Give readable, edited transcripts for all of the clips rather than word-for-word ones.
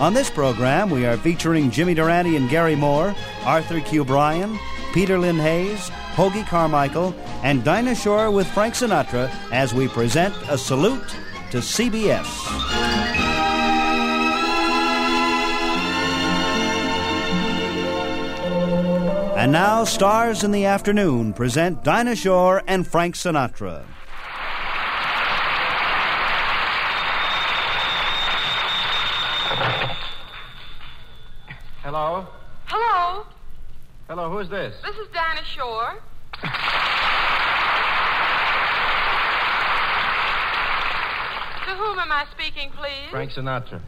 On this program, we are featuring Jimmy Durante and Gary Moore, Arthur Q. Bryan, Peter Lynn Hayes, Hoagy Carmichael, and Dinah Shore with Frank Sinatra as we present a salute to CBS. And now, Stars in the Afternoon present Dinah Shore and Frank Sinatra. Hello? Hello? Hello, who is this? This is Dinah Shore. To whom am I speaking, please? Frank Sinatra.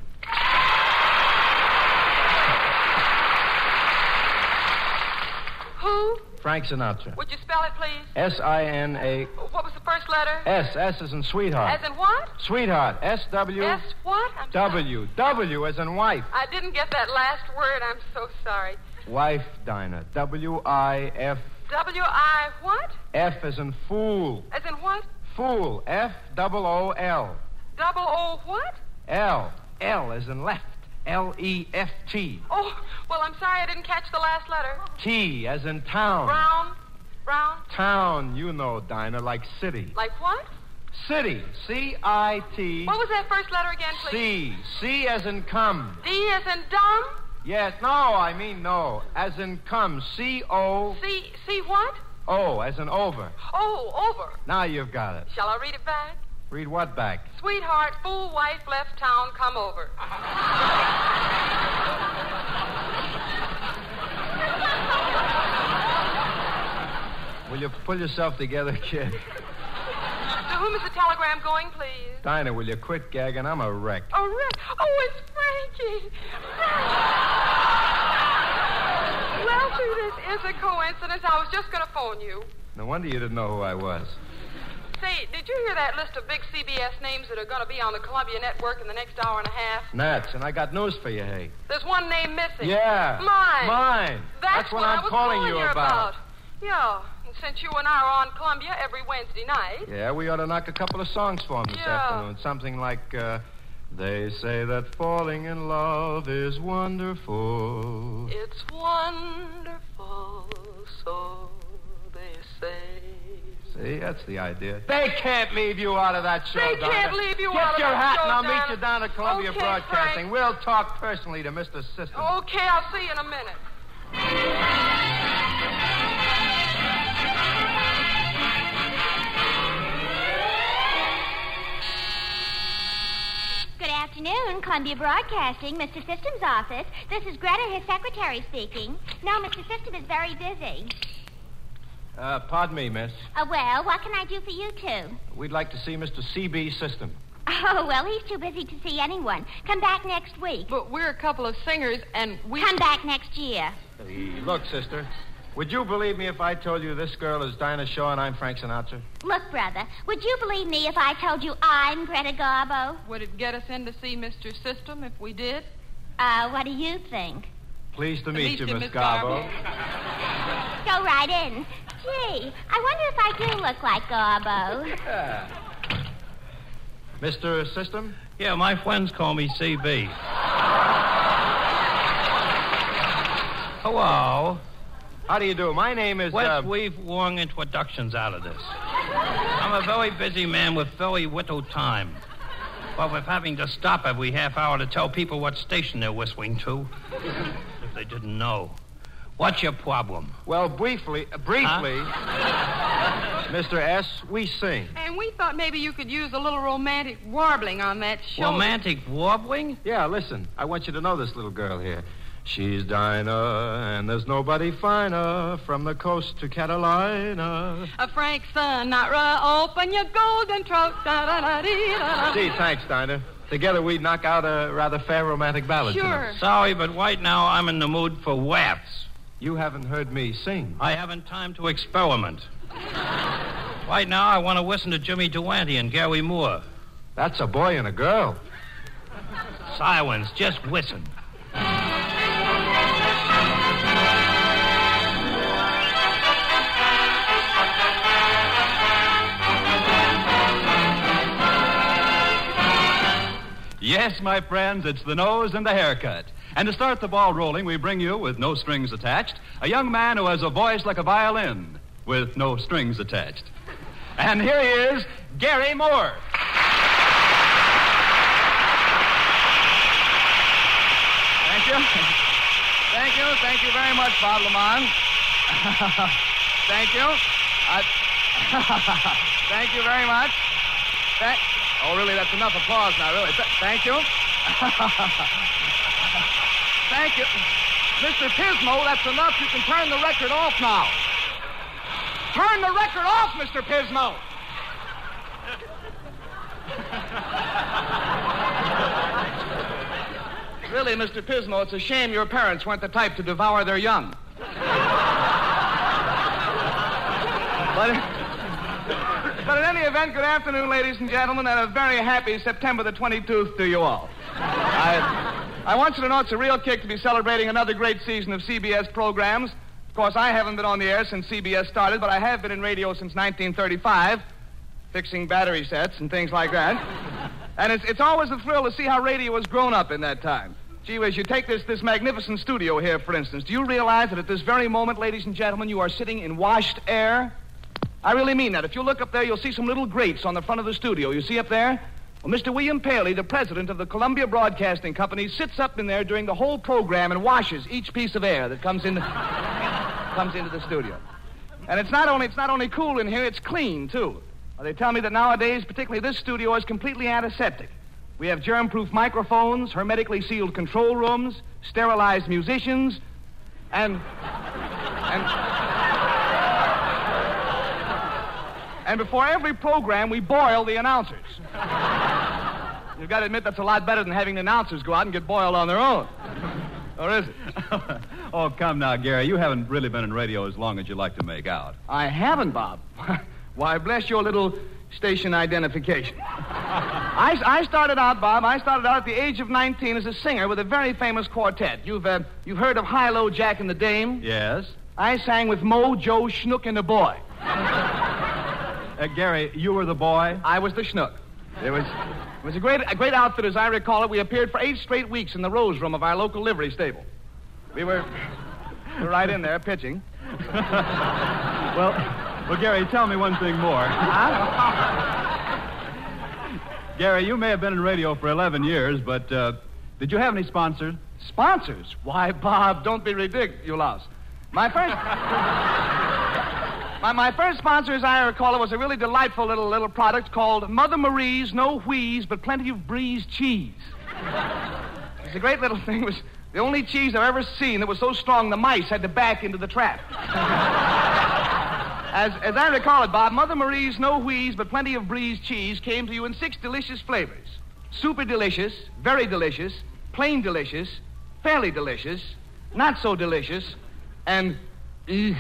Who? Frank Sinatra. Would you spell it, please? S-I-N-A... What was the first letter? S. S as in sweetheart. As in what? Sweetheart. S-W... S what? I'm W. Sorry. W as in wife. I didn't get that last word. I'm so sorry. Wife, Dinah. W-I-F... W-I what? F as in fool. As in what? Fool. F-double-O-L. Double-O what? L. L as in left. L-E-F-T. Oh, well, I'm sorry I didn't catch the last letter. T, as in town. Brown? Town, you know, Dinah, like city. Like what? City. C-I-T. What was that first letter again, please? C. C as in come. D as in dumb? Yes, no, I mean no. As in come. C-O. C, C what? O, as in over. Oh, over. Now you've got it. Shall I read it back? Read what back? Sweetheart, fool, wife, left town, come over. Will you pull yourself together, kid? To whom is the telegram going, please? Dinah, will you quit gagging? I'm a wreck. A wreck? Oh, it's Frankie. Well, see, this is a coincidence. I was just going to phone you. No wonder you didn't know who I was. Say, did you hear that list of big CBS names that are going to be on the Columbia Network in the next hour and a half? Nats, and I got news for you, hey. There's one name missing. Yeah. Mine. That's what I'm calling you about. Yeah, and since you and I are on Columbia every Wednesday night... Yeah, we ought to knock a couple of songs for them this afternoon. Something like, They say that falling in love is wonderful. It's wonderful, so they say. See, that's the idea. They can't leave you out of that show, Dinah. They can't leave you out of that show, Dinah. Get your hat and I'll meet you down at Columbia Broadcasting. We'll talk personally to Mr. Sisson. Okay, I'll see you in a minute. Good afternoon, Columbia Broadcasting, Mr. Sistom's office. This is Greta, his secretary, speaking. No, Mr. Sistom is very busy. Pardon me, miss. Well, what can I do for you two? We'd like to see Mr. C.B. Sistom. Oh, well, he's too busy to see anyone. Come back next week. But we're a couple of singers, and we... Come back next year. Hey, look, sister, would you believe me if I told you this girl is Dinah Shore and I'm Frank Sinatra? Look, brother, would you believe me if I told you I'm Greta Garbo? Would it get us in to see Mr. Sistom if we did? What do you think? Pleased to meet you, Miss Garbo. Go right in. Gee, I wonder if I do look like Garbo. Yeah. Mr. Sistom? Yeah, my friends call me CB. Hello. How do you do? My name is... Let's weave long introductions out of this. I'm a very busy man with very little time. Well, with having to stop every half hour to tell people what station they're whistling to, if they didn't know. What's your problem? Well, briefly, Mr. S., we sing. And we thought maybe you could use a little romantic warbling on that show. Romantic warbling? Yeah, listen, I want you to know this little girl here. She's Dinah, and there's nobody finer, from the coast to Catalina. A Frank Sinatra, open your golden throat, da-da-da-dee-da-da. Gee, thanks, Dinah. Together we knock out a rather fair romantic ballad. Sure. Tonight. Sorry, but right now I'm in the mood for laughs. You haven't heard me sing. I haven't time to experiment. Right now, I want to listen to Jimmy Durante and Gary Moore. That's a boy and a girl. Silence, just listen. Yes, my friends, it's the nose and the haircut. And to start the ball rolling, we bring you, with no strings attached, a young man who has a voice like a violin, with no strings attached. And here he is, Gary Moore. Thank you. Thank you. Thank you very much, Bob Lamont. Thank you. Thank you very much. Oh, really, that's enough applause now, really. Thank you. Thank you. Mr. Pismo, that's enough. You can turn the record off now. Turn the record off, Mr. Pismo. Really, Mr. Pismo, it's a shame your parents weren't the type to devour their young. But in any event, good afternoon, ladies and gentlemen, and a very happy September the 22nd to you all. I want you to know it's a real kick to be celebrating another great season of CBS programs. Of course, I haven't been on the air since CBS started, but I have been in radio since 1935, fixing battery sets and things like that. And it's always a thrill to see how radio has grown up in that time. Gee whiz, you take this magnificent studio here, for instance. Do you realize that at this very moment, ladies and gentlemen, you are sitting in washed air? I really mean that. If you look up there, you'll see some little grates on the front of the studio. You see up there? Well, Mr. William Paley, the president of the Columbia Broadcasting Company, sits up in there during the whole program and washes each piece of air that comes into the studio. And it's not only cool in here, it's clean, too. Well, they tell me that nowadays, particularly this studio, is completely antiseptic. We have germ-proof microphones, hermetically sealed control rooms, sterilized musicians, and before every program, we boil the announcers. You've got to admit that's a lot better than having the announcers go out and get boiled on their own. Or is it? Oh, come now, Gary. You haven't really been in radio as long as you like to make out. I haven't, Bob. Why, bless your little station identification. I started out, Bob, at the age of 19 as a singer with a very famous quartet. You've heard of Hi-Lo, Jack and the Dame? Yes. I sang with Mo, Joe, Schnook, and the Boy. Gary, you were the boy? I was the schnook. It was a great outfit, as I recall it. We appeared for 8 straight weeks in the Rose Room of our local livery stable. We were right in there pitching. Well, Gary, tell me one thing more. Huh? Gary, you may have been in radio for 11 years, but did you have any sponsors? Sponsors? Why, Bob, don't be ridiculous. My first sponsor, as I recall it, was a really delightful little product called Mother Marie's No Wheeze But Plenty of Breeze Cheese. It's a great little thing. It was the only cheese I've ever seen that was so strong the mice had to back into the trap. As I recall it, Bob, Mother Marie's No Wheeze But Plenty of Breeze Cheese came to you in 6 delicious flavors. Super delicious, very delicious, plain delicious, fairly delicious, not so delicious, and... It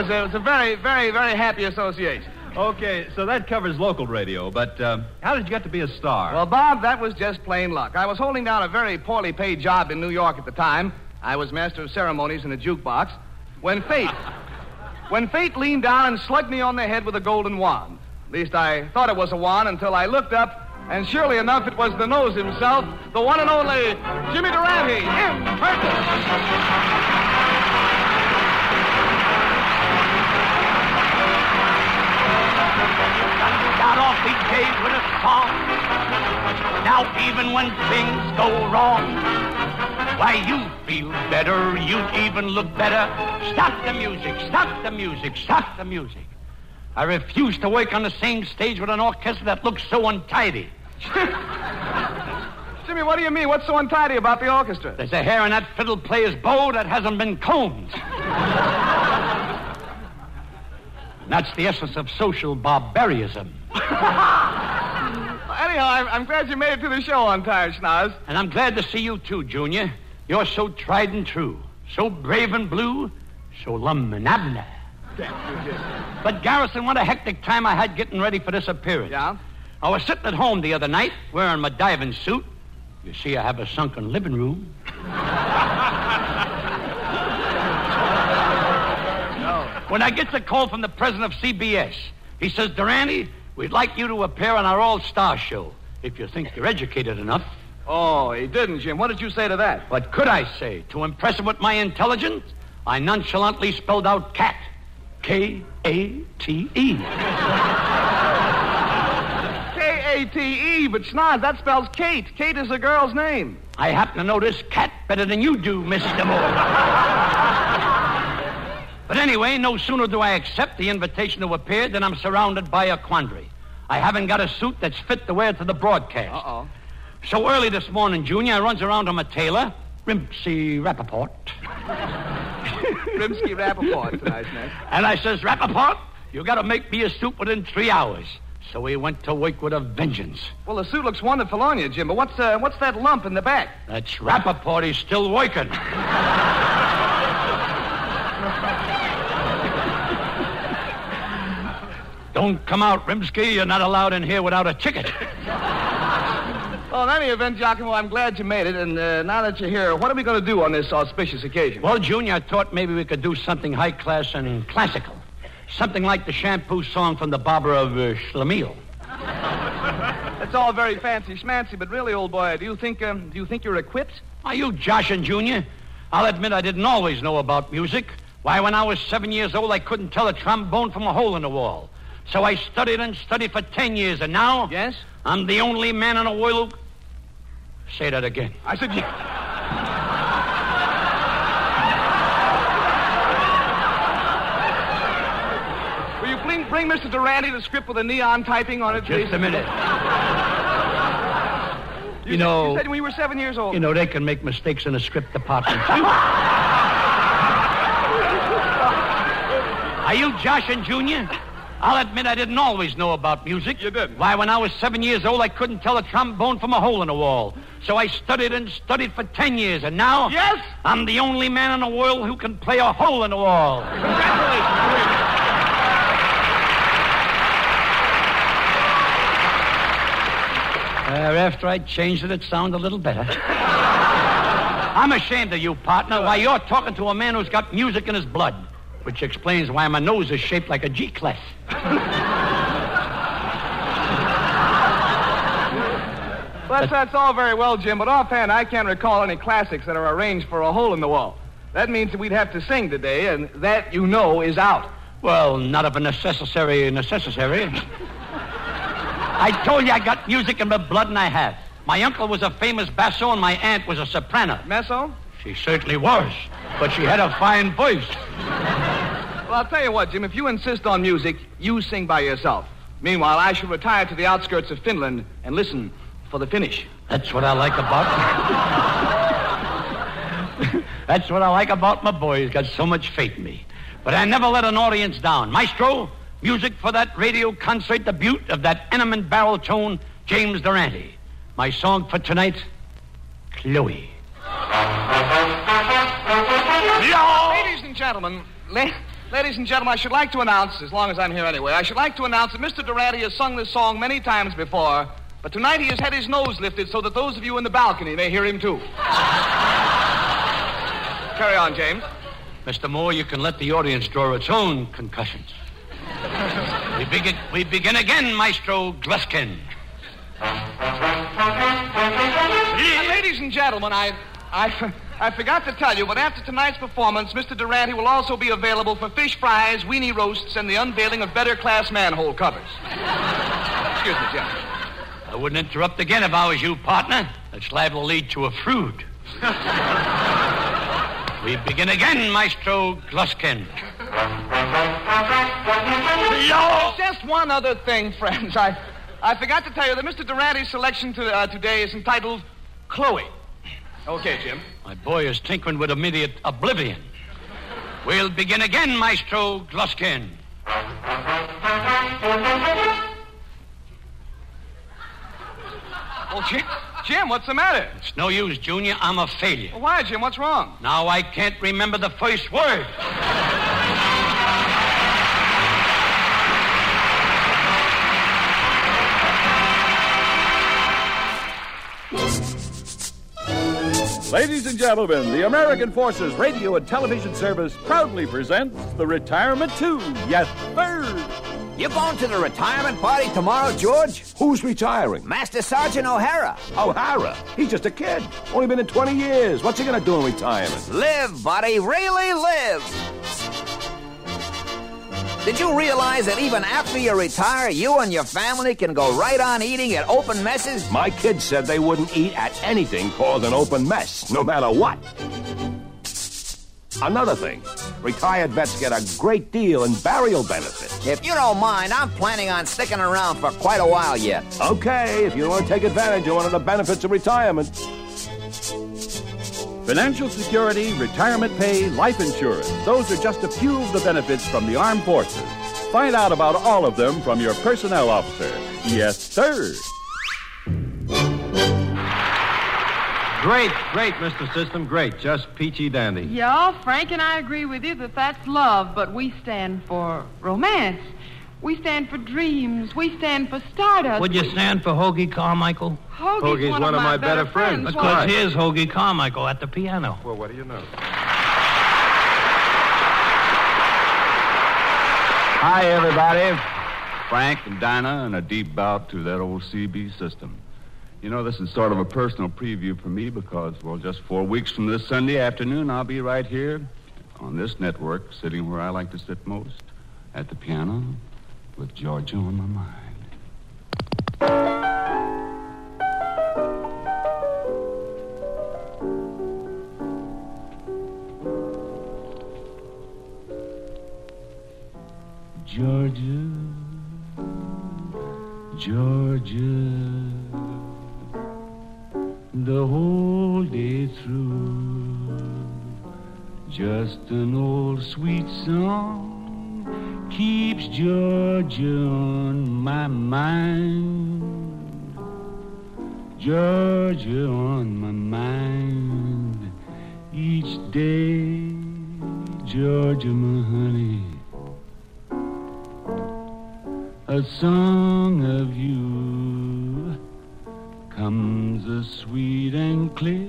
was a very, very, very happy association. Okay, so that covers local radio, but how did you get to be a star? Well, Bob, that was just plain luck. I was holding down a very poorly paid job in New York at the time. I was master of ceremonies in a jukebox. When fate leaned down and slugged me on the head with a golden wand. At least I thought it was a wand until I looked up, and surely enough, it was the nose himself, the one and only Jimmy Durante, in person. Got off each day with a song. Now even when things go wrong, why, you feel better, you even look better. Stop the music, stop the music, stop the music. I refuse to work on the same stage with an orchestra that looks so untidy. Jimmy, what do you mean? What's so untidy about the orchestra? There's a hair in that fiddle player's bow that hasn't been combed. And that's the essence of social barbarism. Well, Anyhow, I'm glad you made it to the show on time, Schnoz. And I'm glad to see you, too, Junior. You're so tried and true, so brave and blue, so lumnabna. But, Garrison, what a hectic time I had getting ready for this appearance. Yeah? I was sitting at home the other night wearing my diving suit. You see, I have a sunken living room. When I get the call from the president of CBS, he says, Durante, we'd like you to appear on our all-star show, if you think you're educated enough. Oh, he didn't, Jim. What did you say to that? What could I say? To impress him with my intelligence, I nonchalantly spelled out cat. K-A-T-E. K-A-T-E, but Schnoz, that spells Kate. Kate is a girl's name. I happen to know this cat better than you do, Mr. Moore. But anyway, no sooner do I accept the invitation to appear than I'm surrounded by a quandary. I haven't got a suit that's fit to wear to the broadcast. Uh-oh. So early this morning, Junior, I runs around to my tailor, Rimsky Rappaport. Rimsky Rappaport, nice name. And I says, Rappaport, you got to make me a suit within 3 hours. So he went to work with a vengeance. Well, the suit looks wonderful on you, Jim, but what's that lump in the back? That's Rappaport. He's still working. Don't come out, Rimsky. You're not allowed in here without a ticket. Well, in any event, Giacomo, I'm glad you made it. And now that you're here, what are we going to do on this auspicious occasion? Well, Junior, I thought maybe we could do something high class and classical. Something like the shampoo song from the barber of Schlemiel. That's all very fancy schmancy, but really, old boy, do you think you're equipped? Are you joshing, Junior? I'll admit I didn't always know about music. Why, when I was 7 years old, I couldn't tell a trombone from a hole in the wall. So I studied and studied for 10 years, and now... Yes? I'm the only man in the world... Say that again. I said, yeah. Will you please bring Mr. Durante the script with a neon typing on it, please? Just a minute. You said we were 7 years old. You know, they can make mistakes in the script department, too. Are you joshing, Junior? I'll admit I didn't always know about music. You didn't? Why, when I was 7 years old, I couldn't tell a trombone from a hole in the wall. So I studied and studied for 10 years, and now... Yes? I'm the only man in the world who can play a hole in the wall. Congratulations. After I changed it sounded a little better. I'm ashamed of you, partner. Why, you're talking to a man who's got music in his blood. Which explains why my nose is shaped like a G-clef. Well, that's all very well, Jim, but offhand, I can't recall any classics that are arranged for a hole in the wall. That means that we'd have to sing today, and that, you know, is out. Well, not of a necessary. I told you I got music in my blood, and I have. My uncle was a famous basso, and my aunt was a soprano. Messo? She certainly was, but she had a fine voice. Well, I'll tell you what, Jim. If you insist on music, you sing by yourself. Meanwhile, I shall retire to the outskirts of Finland and listen for the finish. That's what I like about... That's what I like about my boy. He's got so much faith in me. But I never let an audience down. Maestro, music for that radio concert debut of that eminent baritone, James Durante. My song for tonight, Chloe. Ladies and gentlemen, I should like to announce, as long as I'm here anyway, I should like to announce that Mr. Durante has sung this song many times before, but tonight he has had his nose lifted so that those of you in the balcony may hear him too. Carry on, James. Mr. Moore, you can let the audience draw its own concussions. We begin again, Maestro Gluskin. And ladies and gentlemen, I forgot to tell you, but after tonight's performance, Mr. Durante will also be available for fish fries, weenie roasts, and the unveiling of better-class manhole covers. Excuse me, Jack. I wouldn't interrupt again if I was you, partner. That's liable to lead to a fraud. We begin again, Maestro Gluskin. Just one other thing, friends. I forgot to tell you that Mr. Durante's selection today is entitled Chloe. Okay, Jim. My boy is tinkering with immediate oblivion. We'll begin again, Maestro Gluskin. Oh, Jim, what's the matter? It's no use, Junior. I'm a failure. Well, why, Jim? What's wrong? Now I can't remember the first word. Ladies and gentlemen, the American Forces Radio and Television Service proudly presents the Retirement 2. Yes, sir. You going to the retirement party tomorrow, George? Who's retiring? Master Sergeant O'Hara. O'Hara? He's just a kid. Only been in 20 years. What's he going to do in retirement? Live, buddy. Really live. Did you realize that even after you retire, you and your family can go right on eating at open messes? My kids said they wouldn't eat at anything called an open mess, no matter what. Another thing, retired vets get a great deal in burial benefits. If you don't mind, I'm planning on sticking around for quite a while yet. Okay, if you want to take advantage of one of the benefits of retirement. Financial security, retirement pay, life insurance. Those are just a few of the benefits from the armed forces. Find out about all of them from your personnel officer. Yes, sir. Great, Mr. System, great. Just peachy dandy. Yeah, Frank and I agree with you that that's love, but we stand for romance. We stand for dreams. We stand for stardust. Would you stand for Hoagy Carmichael? Hoagy's one of my better friends. Because here's Hoagy Carmichael at the piano. Well, what do you know? Hi, everybody. Frank and Dinah, and a deep bow to that old CB system. You know, this is sort of a personal preview for me because, well, just 4 weeks from this Sunday afternoon, I'll be right here on this network, sitting where I like to sit most, at the piano, with Georgia on my mind. Georgia. The whole day through, just an old sweet song keeps Georgia on my mind. Georgia on my mind. Each day, Georgia, my honey, a song of you comes as sweet and clear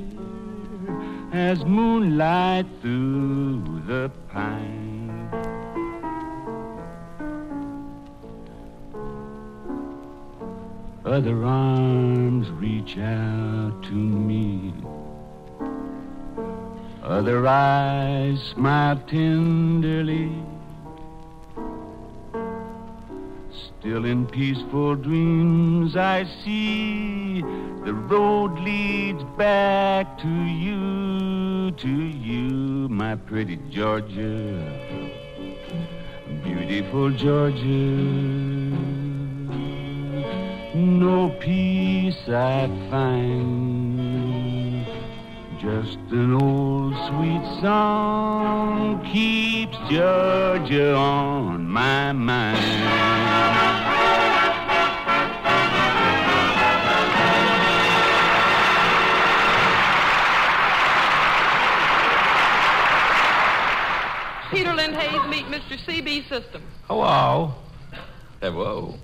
as moonlight through the pine. Other arms reach out to me. Other eyes smile tenderly. Still in peaceful dreams I see the road leads back to you, my pretty Georgia, beautiful Georgia. No peace I find, just an old sweet song keeps Georgia on my mind. Peter Lynn Hayes, meet Mr. CB System. Hello. Hello.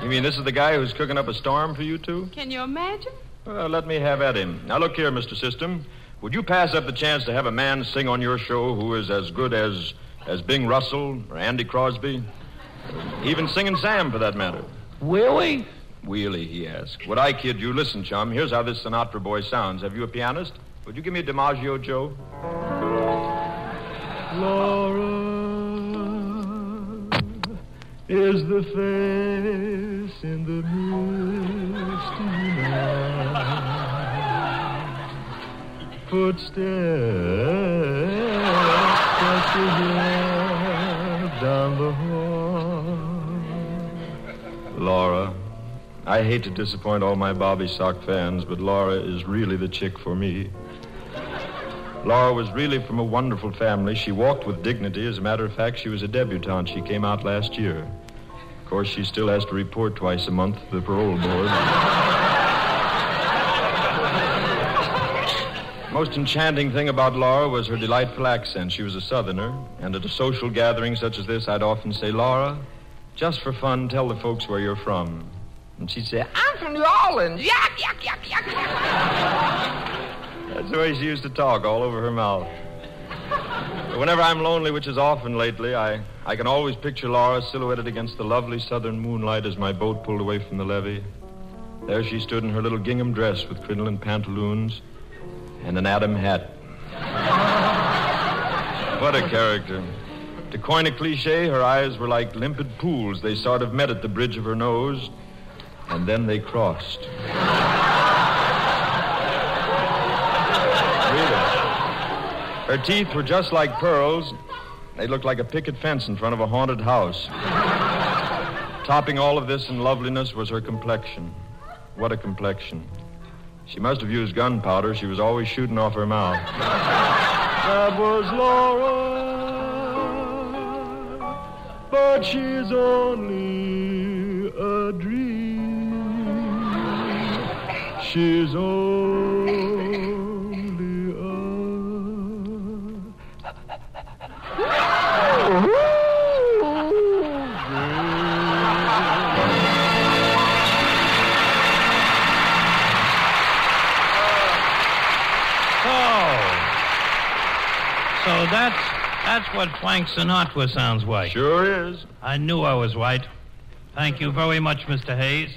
You mean this is the guy who's cooking up a storm for you two? Can you imagine? Well, let me have at him. Now, look here, Mr. System. Would you pass up the chance to have a man sing on your show who is as good as Bing Russell or Andy Crosby? Even Singing Sam, for that matter. Willie? Willie, he asked. Would I kid you? Listen, chum, here's how this Sinatra boy sounds. Have you a pianist? Would you give me a DiMaggio, Joe? Laura is the face in the misty night. Footsteps that you hear down the hall. Laura, I hate to disappoint all my Bobby Sock fans, but Laura is really the chick for me. Laura was really from a wonderful family. She walked with dignity. As a matter of fact, she was a debutante. She came out last year. Of course, she still has to report twice a month to the parole board. most enchanting thing about Laura was her delightful accent. She was a Southerner, and at a social gathering such as this, I'd often say, Laura, just for fun, tell the folks where you're from. And she'd say, I'm from New Orleans. Yuck, yuck, yuck, yuck, yuck. That's the way she used to talk, all over her mouth. But whenever I'm lonely, which is often lately, I can always picture Laura silhouetted against the lovely southern moonlight as my boat pulled away from the levee. There she stood in her little gingham dress with crinoline pantaloons and an Adam hat. What a character. To coin a cliche, her eyes were like limpid pools. They sort of met at the bridge of her nose, and then they crossed. Really. Her teeth were just like pearls. They looked like a picket fence in front of a haunted house. Topping all of this in loveliness was her complexion. What a complexion. She must have used gunpowder. She was always shooting off her mouth. That was Laura, but she's only a dream. She's only a... So that's what Frank Sinatra sounds like. Sure is. I knew I was right. Thank you very much, Mr. Hayes.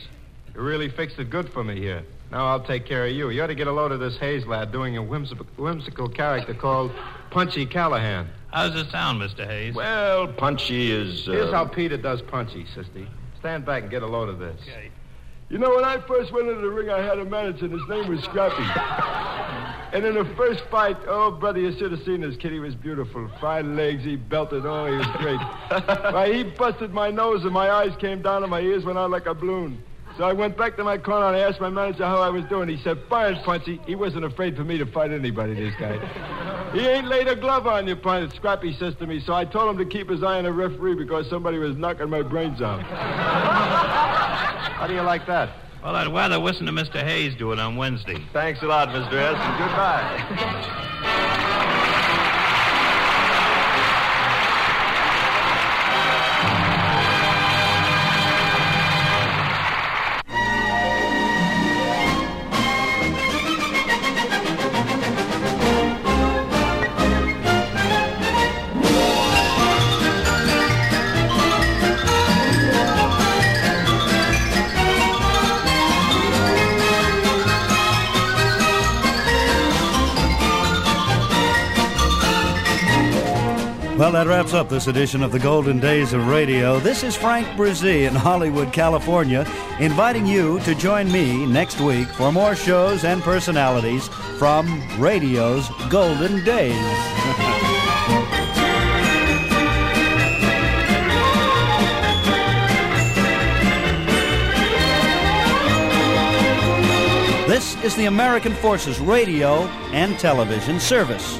You really fixed it good for me here. Now I'll take care of you. You ought to get a load of this Hayes lad doing a whimsical character called Punchy Callahan. How's it sound, Mr. Hayes? Well, Punchy is... Here's how Peter does Punchy, sister. Stand back and get a load of this. Okay. You know, when I first went into the ring, I had a manager, and his name was Scrappy. And in the first fight, oh, brother, you should have seen this kid. He was beautiful. Fine legs, he belted. Oh, he was great. Why, he busted my nose and my eyes came down and my ears went out like a balloon. So I went back to my corner and I asked my manager how I was doing. He said, fine, Punchy. He wasn't afraid for me to fight anybody, this guy. He ain't laid a glove on you, Punchy, Scrappy says to me. So I told him to keep his eye on the referee because somebody was knocking my brains out. How do you like that? Well, I'd rather listen to Mr. Hayes do it on Wednesday. Thanks a lot, Mr. S., and goodbye. Well, that wraps up this edition of the Golden Days of Radio. This is Frank Brizzi in Hollywood, California, inviting you to join me next week for more shows and personalities from radio's Golden Days. This is the American Forces Radio and Television Service.